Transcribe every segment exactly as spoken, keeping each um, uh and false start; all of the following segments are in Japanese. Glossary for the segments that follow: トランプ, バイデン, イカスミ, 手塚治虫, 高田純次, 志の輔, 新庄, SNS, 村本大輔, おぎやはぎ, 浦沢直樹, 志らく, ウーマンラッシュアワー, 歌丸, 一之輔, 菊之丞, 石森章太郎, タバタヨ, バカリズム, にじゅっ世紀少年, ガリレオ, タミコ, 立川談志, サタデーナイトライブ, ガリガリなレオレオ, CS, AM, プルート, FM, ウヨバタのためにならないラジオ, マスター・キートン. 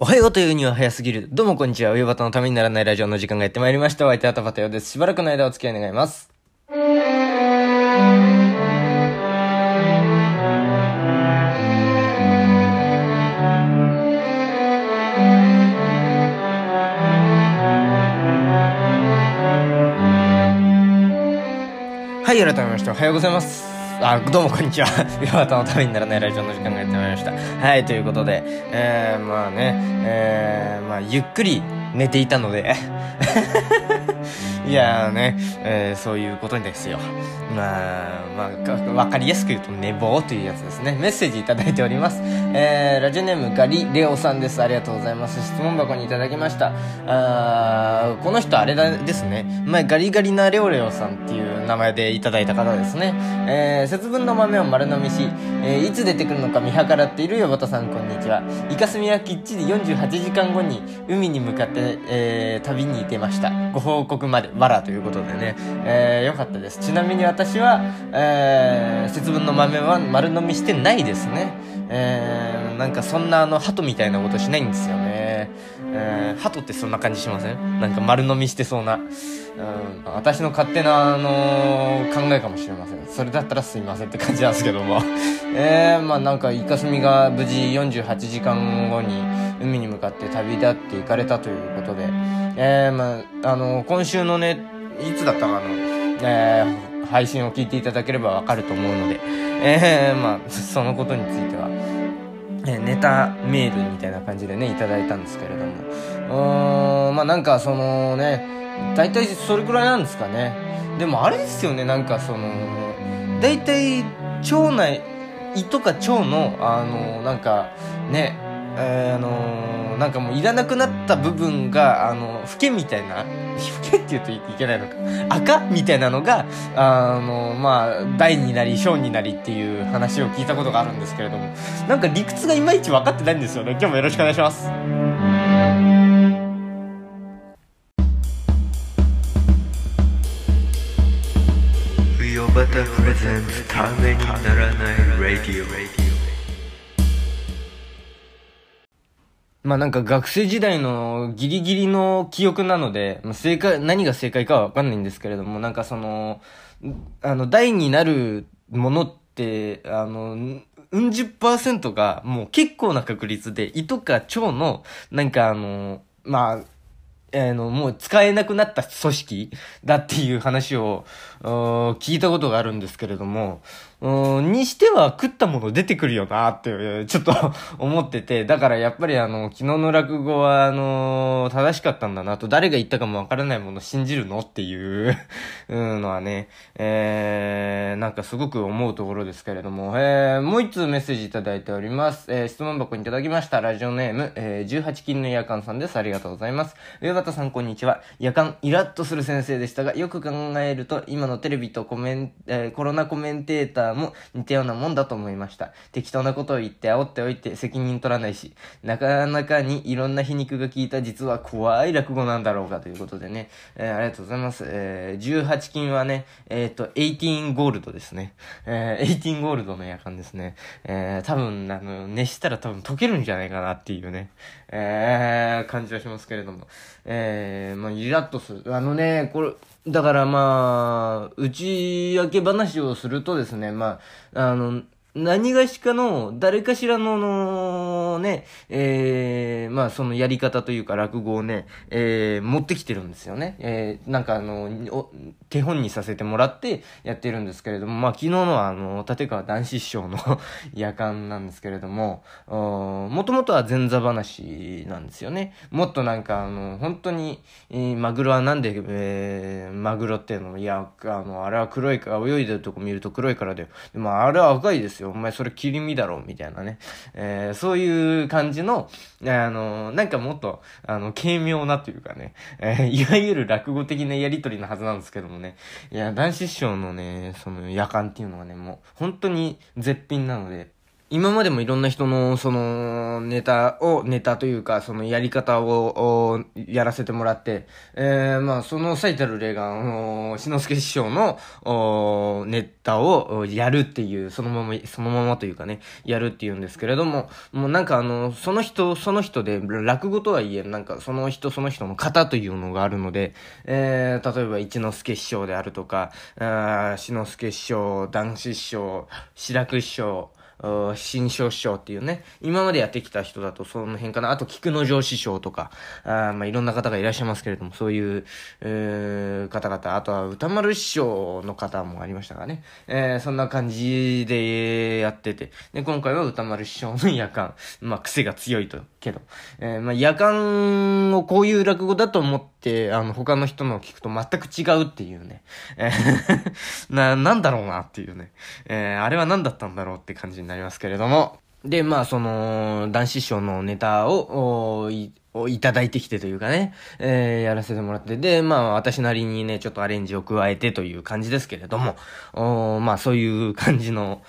おはようというには早すぎる。どうもこんにちは。ウヨバタのためにならないラジオの時間がやってまいりました。お相手はタバタヨです。しばらくの間お付き合い願います。はい、改めましておはようございます。あ、どうもこんにちは。ウヨバタのためにならないラジオの時間がやってまいりました。はい、ということで、えー、まあね、えー、まあ、ゆっくり寝ていたので、いやーね、えー、そういうことですよ。まあ、まあ、わかりやすく言うと寝坊というやつですね。メッセージいただいております。えー、ラジオネームガリレオさんです。ありがとうございます。質問箱にいただきました。あー、この人あれだですね。前ガリガリなレオレオさんっていう名前でいただいた方ですね、えー、節分の豆を丸飲みし、えー、いつ出てくるのか見計らっているよばたさん、こんにちは。イカスミはきっちりよんじゅうはちじかんごに海に向かって、えー、旅に出ました。ご報告までわらということでね、えー、よかったです。ちなみに私は、えー、節分の豆は丸飲みしてないですね、えー、なんかそんなあの鳩みたいなことしないんですよね、えー、鳩ってそんな感じしません？なんか丸飲みしてそうな、うん、私の勝手な、あのー、考えかもしれません。それだったらすいませんって感じなんですけどもえー、まあなんかイカスミが無事よんじゅうはちじかんごに海に向かって旅立って行かれたということで、えー、まああのー、今週のね、いつだったかな、えー、配信を聞いていただければわかると思うので、えー、まあそのことについては、えー、ネタメールみたいな感じでねいただいたんですけれども、うーん、まあなんかそのね、大体それくらいなんですかね。でもあれですよね、なんかその大体腸内胃とか腸のあのなんかね、えー、あのなんかもういらなくなった部分があのフケみたいな、フケって言うといけないのか、赤みたいなのがあのまあ大になり小になりっていう話を聞いたことがあるんですけれども、なんか理屈がいまいち分かってないんですよね。今日もよろしくお願いします。バタプレゼンツ、ためにならないラジオ。まあなんか学生時代のギリギリの記憶なので、正解、何が正解かはわかんないんですけれども、なんかその、あの、大になるものって、あの、うん十パーセントがもう結構な確率で、胃とか腸の、なんかあの、まあ、えー、のもう使えなくなった組織だっていう話を聞いたことがあるんですけれども、にしては食ったもの出てくるよなってちょっと思ってて、だからやっぱりあの昨日の落語はあの正しかったんだなと、誰が言ったかもわからないものを信じるのっていうのはね、えー、なんかすごく思うところですけれども、えー、もう一通メッセージいただいております、えー、質問箱にいただきました。ラジオネーム、えー、じゅうはちきんの夜間さんです。ありがとうございます。上畑さん、こんにちは。夜間イラッとする先生でしたが、よく考えると今のテレビとコメン、えー、コロナコメンテーターも似たようなもんだと思いました。適当なことを言って煽っておいて責任取らないし、なかなかにいろんな皮肉が効いた実は怖い落語なんだろうかということでね、えー、ありがとうございます、えー、じゅうはちきんはね、えっとじゅうはちゴールドですね、えー、じゅうはちゴールドの夜間ですね、えー、多分あの熱したら多分溶けるんじゃないかなっていうね、えー、感じはしますけれども、えー、まあリラッとするあのね、これだからまあ打ち明け話をするとですね、まああの何がしかの誰かしらののね、えー、まあそのやり方というか落語をね、えー、持ってきてるんですよね、えー、なんかあの手本にさせてもらってやってるんですけれども、まあ昨日のあの立川談志師匠の夜間なんですけれども、もともとは前座話なんですよね。もっとなんかあの本当に、えー、マグロはなんで、えー、マグロっていうの、いやあのあれは黒いから泳いでるとこ見ると黒いからだよ、でもあれは赤いですよ、お前それ切り身だろみたいなね、えー、そういう感じの、あのー、なんかもっとあの軽妙なというかね、えー、いわゆる落語的なやりとりのはずなんですけどもね、いや談志師匠のねその夜間っていうのはね、もう本当に絶品なので、今までもいろんな人のそのネタをネタというかそのやり方をやらせてもらって、えー、まあその最たる例が志の輔師匠のネタをやるっていうそのままそのままというかねやるっていうんですけれども、もうなんかあのその人その人で落語とはいえなんかその人その人の型というのがあるので、えー、例えば一之輔師匠であるとか、あ志の輔師匠、談志師匠、志らく師匠、新庄師匠っていうね、今までやってきた人だとその辺かな。あと菊之丞師匠とか、あまあいろんな方がいらっしゃいますけれども、そういう、えー、方々、あとは歌丸師匠の方もありましたからね、えー、そんな感じでやってて、で今回は歌丸師匠の夜間、まあ癖が強いとけど、えー、まあ夜間をこういう落語だと思ってあの他の人のを聞くと全く違うっていうね、えー、ななんだろうなっていうね、えー、あれは何だったんだろうって感じになりますけれども、でまあその談志師匠のネタををいただいてきてというかね、えー、やらせてもらって、で、まあ、私なりにね、ちょっとアレンジを加えてという感じですけれども、おまあ、そういう感じの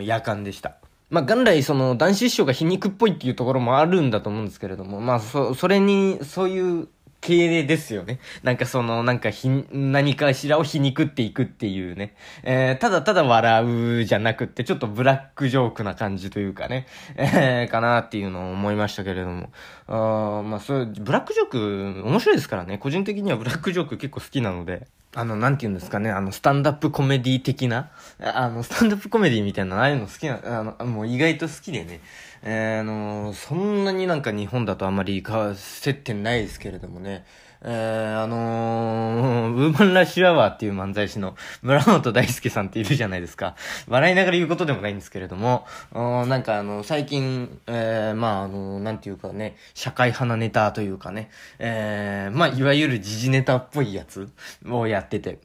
夜間でした。まあ、元来、その、談志師匠が皮肉っぽいっていうところもあるんだと思うんですけれども、まあ、そ、それに、そういう、系例ですよね。なんかその、なんかひ、何かしらを皮肉っていくっていうね。えー、ただただ笑うじゃなくって、ちょっとブラックジョークな感じというかね、えー、かなっていうのを思いましたけれども。あまあそう、ブラックジョーク、面白いですからね。個人的にはブラックジョーク結構好きなので。あの、なんて言うんですかね、あの、スタンダップコメディ的な、あの、スタンダップコメディみたいな、ああいうの好きな、あの、もう意外と好きでね、えー、あの、そんなになんか日本だとあんまり接点ないですけれどもね、えー、あのー、ウーマンラッシュアワーっていう漫才師の村本大輔さんっているじゃないですか。笑いながら言うことでもないんですけれども、なんかあの、最近、えー、まああの、なんていうかね、社会派なネタというかね、えー、まあいわゆる時事ネタっぽいやつをやってて。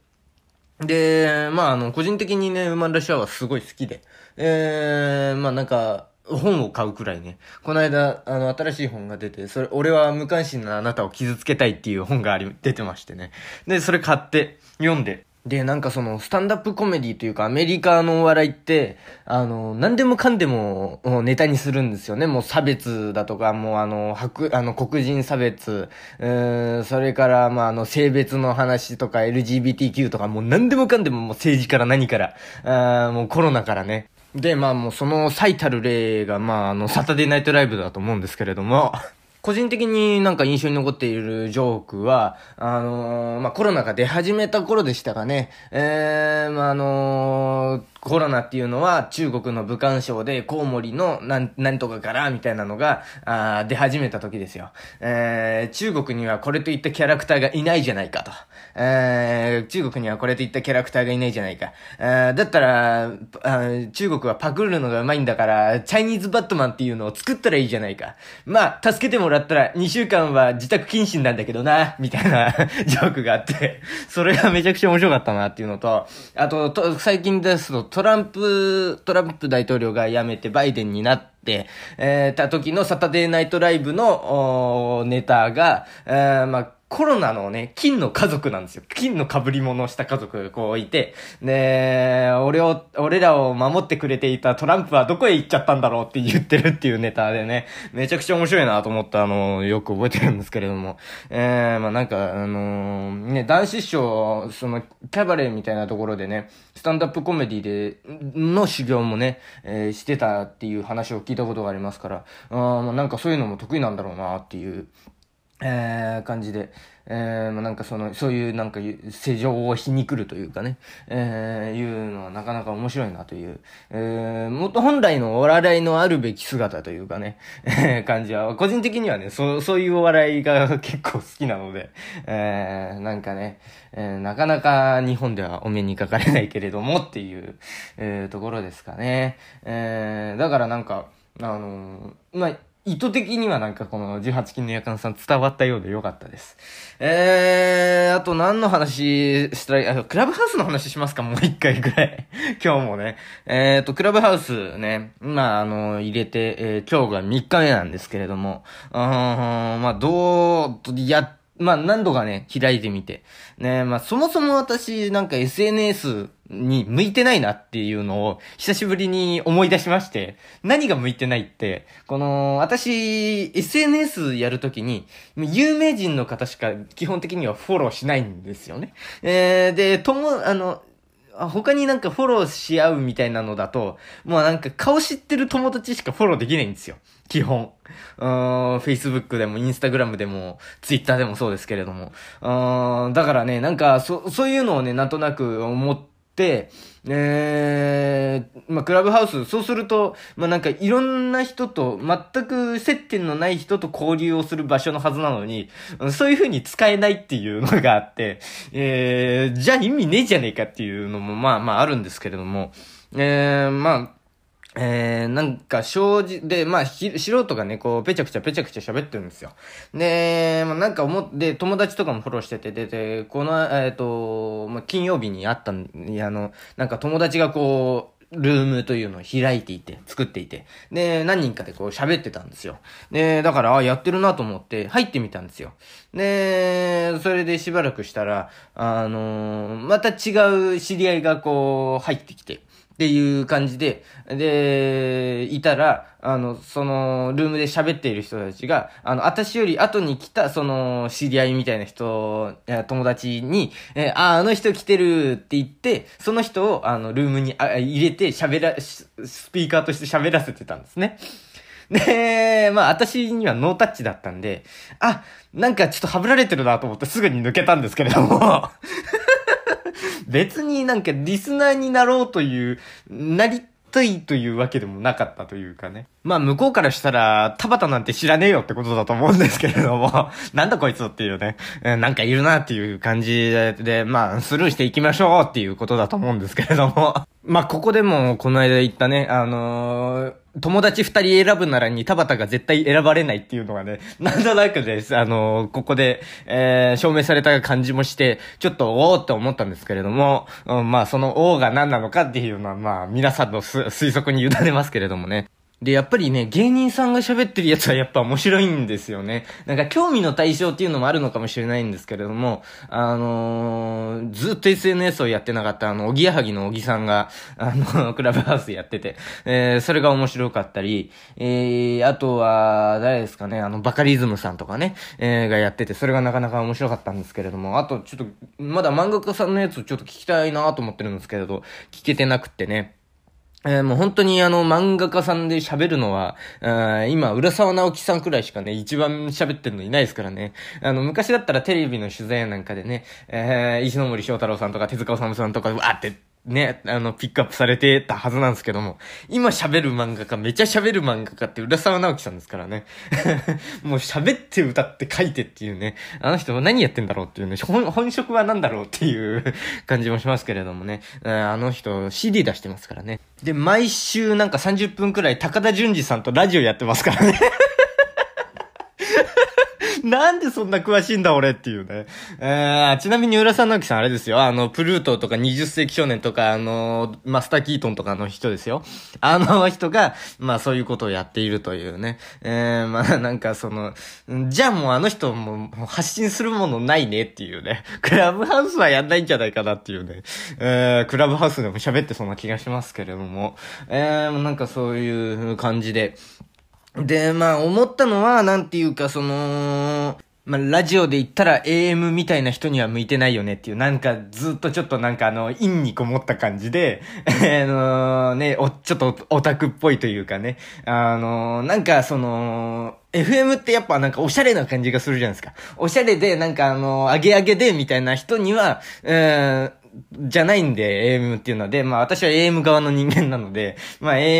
で、まああの、個人的にね、ウーマンラッシュアワーすごい好きで、えー、まあなんか、本を買うくらいね。この間、あの、新しい本が出て、それ、俺は無関心なあなたを傷つけたいっていう本があり、出てましてね。で、それ買って、読んで。で、なんかその、スタンダップコメディというか、アメリカのお笑いって、あの、何でもかんでも、ネタにするんですよね。もう差別だとか、もうあの、白、あの、黒人差別、うーん、それから、まあ、あの、性別の話とか、エルジービーティーキュー とか、もう何でもかんでも、もう政治から何から、あー、もうコロナからね。で、まあもうその最たる例が、まああの、サタデーナイトライブだと思うんですけれども、個人的になんか印象に残っているジョークは、あのー、まあコロナが出始めた頃でしたかね、えー、まああのー、コロナっていうのは中国の武漢省でコウモリのなん、なんとかからみたいなのがあ出始めた時ですよ、えー。中国にはこれといったキャラクターがいないじゃないかと。えー、中国にはこれといったキャラクターがいないじゃないか。えー、だったらあ、中国はパクるのがうまいんだから、チャイニーズバットマンっていうのを作ったらいいじゃないか。まあ、助けてもらったらにしゅうかんは自宅謹慎なんだけどな、みたいなジョークがあって、それがめちゃくちゃ面白かったなっていうのと、あと、と最近ですと、トランプ、トランプ大統領が辞めてバイデンになって、えー、た時のサタデーナイトライブの、ネタが、えー、まあ、コロナのね、金の家族なんですよ。金の被り物をした家族がこういて、で、俺を、俺らを守ってくれていたトランプはどこへ行っちゃったんだろうって言ってるっていうネタでね、めちゃくちゃ面白いなと思ったのをよく覚えてるんですけれども、えー、まあなんか、あのー、ね、談志師匠、その、キャバレーみたいなところでね、スタンダップコメディで、の修行もね、えー、してたっていう話を聞いたことがありますから、あー、まあなんかそういうのも得意なんだろうなっていう、えー、感じで、えー、まあ、なんかその、そういうなんか、世情を皮肉るというかね、えー、いうのはなかなか面白いなという、えー、もっと本来のお笑いのあるべき姿というかね、えー、感じは、個人的にはね、そう、そういうお笑いが結構好きなので、えー、なんかね、えー、なかなか日本ではお目にかかれないけれどもっていう、えー、ところですかね。えー、だからなんか、あのー、まあ、意図的にはなんかこのじゅうはちきんの夜間さん伝わったようでよかったです。えー、あと何の話したら、あ、クラブハウスの話しますかもう一回くらい。今日もね。えーと、クラブハウスね、まあ、あの、入れて、えー、今日がみっかめなんですけれども、うーん、まあ、どう、やっまあ何度かね、開いてみて。ね、まあそもそも私なんか エスエヌエスに向いてないなっていうのを久しぶりに思い出しまして、何が向いてないって、この私 エスエヌエス やるときに有名人の方しか基本的にはフォローしないんですよね。えー、でともあの他になんかフォローし合うみたいなのだと、もうなんか顔知ってる友達しかフォローできないんですよ。基本。うーん、Facebook でも Instagram でも Twitter でもそうですけれども。うーん、だからね、なんかそ、そういうのをね、なんとなく思って、えー、まあ、クラブハウス、そうすると、まあ、なんかいろんな人と、全く接点のない人と交流をする場所のはずなのに、そういう風に使えないっていうのがあって、えー、じゃあ意味ねえじゃねえかっていうのも、まあまああるんですけれども、えー、まあ、えー、なんか、正直、で、まあ、ひ、素人がね、こう、ぺちゃくちゃぺちゃくちゃ喋ってるんですよ。で、まあ、なんか思って、友達とかもフォローしてて、で、で、この、えっと、まあ、金曜日に会ったん、あの、なんか友達がこう、ルームというのを開いていて、作っていて。で、何人かでこう喋ってたんですよ。で、だから、あ、やってるなと思って入ってみたんですよ。で、それでしばらくしたら、あのー、また違う知り合いがこう入ってきて、っていう感じで、で、いたら、あの、その、ルームで喋っている人たちが、あの、私より後に来た、その、知り合いみたいな人、友達に、えー、あ、あの人来てるって言って、その人を、あの、ルームにあ入れて、喋ら、スピーカーとして喋らせてたんですね。で、まあ、私にはノータッチだったんで、あ、なんかちょっとはぶられてるなと思ってすぐに抜けたんですけれども、別になんかリスナーになろうという、なりたいというわけでもなかったというかね。まあ向こうからしたら、田畑なんて知らねえよってことだと思うんですけれども、なんだこいつっていうね、なんかいるなっていう感じで、まあスルーしていきましょうっていうことだと思うんですけれども。まあここでもこの間言ったね、あのー、友達二人選ぶならに田畑が絶対選ばれないっていうのがね、なんとなくです。あの、ここで、えー、証明された感じもして、ちょっとおーって思ったんですけれども、うん、まあそのおーが何なのかっていうのはまあ皆さんの推測に委ねますけれどもね。で、やっぱりね、芸人さんが喋ってるやつはやっぱ面白いんですよね。なんか興味の対象っていうのもあるのかもしれないんですけれども、あのー、ずっと エスエヌエス をやってなかったあの、おぎやはぎのおぎさんが、あの、クラブハウスやってて、えー、それが面白かったり、えー、あとは、誰ですかね、あの、バカリズムさんとかね、えー、がやってて、それがなかなか面白かったんですけれども、あと、ちょっと、まだ漫画家さんのやつちょっと聞きたいなと思ってるんですけれど、聞けてなくってね。えー、もう本当にあの漫画家さんで喋るのは、今、浦沢直樹さんくらいしかね、一番喋ってるのいないですからね。あの、昔だったらテレビの取材なんかでね、えー、石森章太郎さんとか手塚治虫さんとか、わーってね、あの、ピックアップされてたはずなんですけども、今喋る漫画家、めちゃ喋る漫画家って浦沢直樹さんですからね。もう喋って歌って書いてっていうね、あの人は何やってんだろうっていうね、本、本職は何だろうっていう感じもしますけれどもね、あの人 シーディー 出してますからね。で、毎週なんかさんじゅっぷんくらい高田純次さんとラジオやってますからね。なんでそんな詳しいんだ俺っていうね。えー、ちなみに浦沢直樹さんあれですよ。あの、プルートとかにじゅっ世紀少年とか、あの、マスター・キートンとかの人ですよ。あの人が、まあそういうことをやっているというね。えー、まあなんかその、じゃあもうあの人も発信するものないねっていうね。クラブハウスはやんないんじゃないかなっていうね。えー、クラブハウスでも喋ってそうな気がしますけれども。えー、なんかそういう感じで。で、まあ、思ったのは、なんていうか、その、まあ、ラジオで言ったら エーエム みたいな人には向いてないよねっていう、なんか、ずっとちょっとなんかあの、陰にこもった感じで、あのね、お、ちょっとオタクっぽいというかね、あの、なんかその、エフエム ってやっぱなんかおしゃれな感じがするじゃないですか。おしゃれで、なんかあの、あげあげで、みたいな人には、うーん、じゃないんで エーエム っていうので、まあ私は エーエム 側の人間なので、まあ エー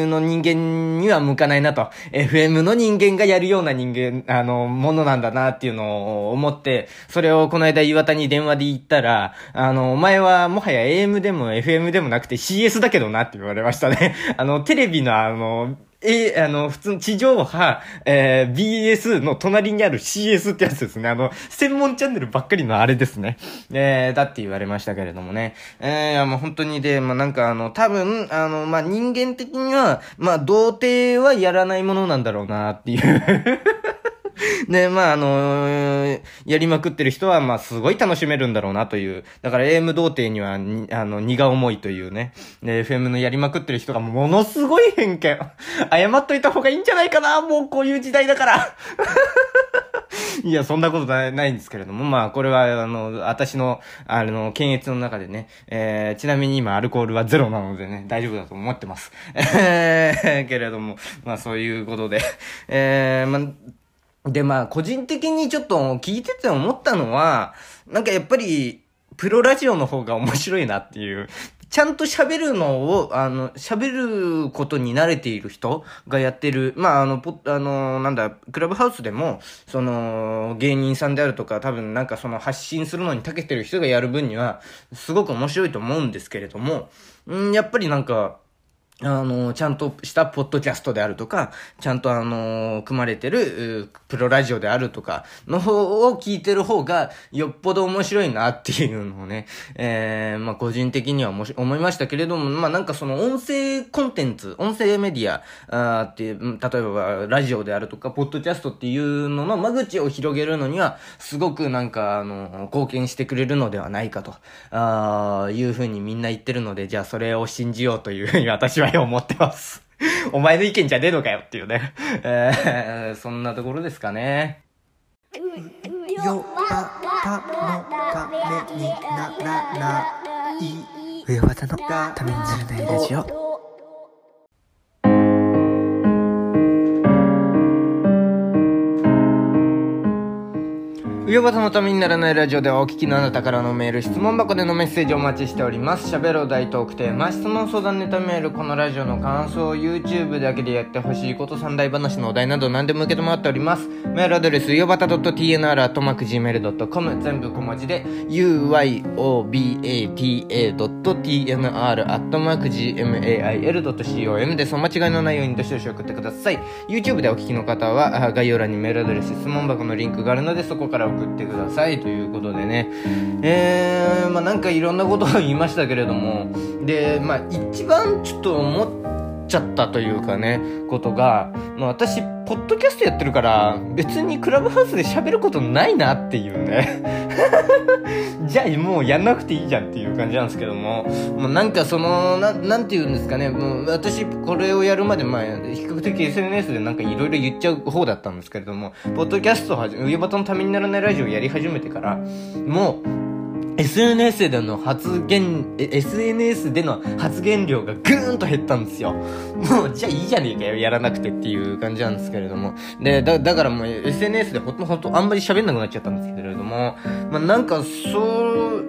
エム の人間には向かないなと、エフエム の人間がやるような人間、あの、ものなんだなっていうのを思って、それをこの間岩田に電話で言ったら、あの、お前はもはや エーエム でも エフエム でもなくて シーエス だけどなって言われましたね。あの、テレビのあの、えー、あの、普通の地上波、えー、ビーエス の隣にある シーエス ってやつですね。あの、専門チャンネルばっかりのあれですね。えー、だって言われましたけれどもね。えー、もう本当にで、まあ、なんかあの、多分、あの、まあ、人間的には、まあ、童貞はやらないものなんだろうなっていう。で、まあ、あのー、やりまくってる人は、まあ、すごい楽しめるんだろうなという。だから、エーエム 童貞にはに、あの、荷が重いというね。で、エフエム のやりまくってる人がものすごい偏見。謝っといた方がいいんじゃないかな、もうこういう時代だから。いや、そんなことない、ないんですけれども、まあ、これは、あの、私の、あの、検閲の中でね、えー、ちなみに今、アルコールはゼロなのでね、大丈夫だと思ってます。えー、けれども、まあ、そういうことで、えー、まあ、で、まあ、個人的にちょっと聞いてて思ったのは、なんかやっぱり、プロラジオの方が面白いなっていう、ちゃんと喋るのを、あの、喋ることに慣れている人がやってる。まあ、あの、ポあの、なんだ、クラブハウスでも、その、芸人さんであるとか、多分なんかその発信するのに長けてる人がやる分には、すごく面白いと思うんですけれども、んやっぱりなんか、あの、ちゃんとしたポッドキャストであるとか、ちゃんとあの、組まれてる、プロラジオであるとか、の方を聞いてる方が、よっぽど面白いなっていうのをね、えー、まあ、個人的にはもし、思いましたけれども、まあ、なんかその音声コンテンツ、音声メディア、あって、例えば、ラジオであるとか、ポッドキャストっていうのの間口を広げるのには、すごくなんか、あの、貢献してくれるのではないかと、あー、いうふうにみんな言ってるので、じゃあそれを信じようというふうに私は、思ってます。お前の意見じゃねえのかよっていうね、えー。そんなところですかね。よばたのためにならない。上ばたのためにならないラジオ。うよばたのためにならないラジオではお聞きのあなたからのメール、質問箱でのメッセージをお待ちしております。喋るお題、トークテーマ、質問、相談、ネタメール、このラジオの感想、 YouTube だけでやってほしいこと、三大話のお題など何でも受け止まっております。メールアドレス、うよばた ドットティーエヌアールアットマークジーメールドットコム、 全部小文字で ユーワイオービーエーティーエードットティーエヌアールアットマークジーメールドットコム です。お間違いのないようにどしどし送ってください。 YouTube でお聞きの方は概要欄にメールアドレス、質問箱のリンクがあるので、そこから送ってくださいということでね、えー、まあなんかいろんなことを言いましたけれども、で、まあ一番ちょっと思っちゃったというかね、ことが、まあ私ポッドキャストやってるから別にクラブハウスで喋ることないなっていうねじゃあもうやんなくていいじゃんっていう感じなんですけども、もうなんかその な, なんていうんですかね、もう私これをやるまで、まあ比較的 エスエヌエス でなんかいろいろ言っちゃう方だったんですけれども、ポッドキャストはうよばたのためにならないラジオをやり始めてから、もうエスエヌエス での発言、エスエヌエス での発言量がぐーんと減ったんですよ。もう、じゃあいいじゃねえかよ、やらなくてっていう感じなんですけれども。で、だ、だからもう エスエヌエス でほとんどあんまり喋んなくなっちゃったんですけれども、まあなんかそう、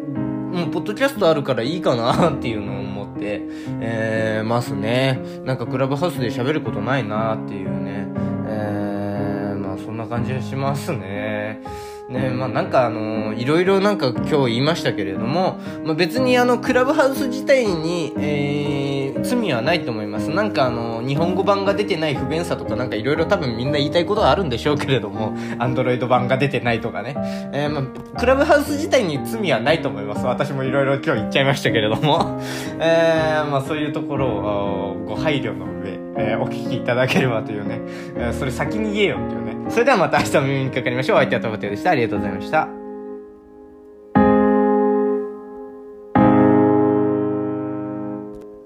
もうポッドキャストあるからいいかなっていうのを思って、えー、ますね。なんかクラブハウスで喋ることないなっていうね。えー、まあそんな感じがしますね。ね、まあなんかあのいろいろなんか今日言いましたけれども、まあ、別にあのクラブハウス自体に、えー、罪はないと思います。なんかあの日本語版が出てない不便さとか、なんかいろいろ多分みんな言いたいことはあるんでしょうけれども、アンドロイド版が出てないとかね、えーまあ、クラブハウス自体に罪はないと思います。私もいろいろ今日言っちゃいましたけれどもえーまあそういうところをご配慮の上、えー、お聞きいただければというね、えー、それ先に言えよっていうね。それではまた明日の耳にかかりましょう。お相手はトムテでした。ありがとうございました。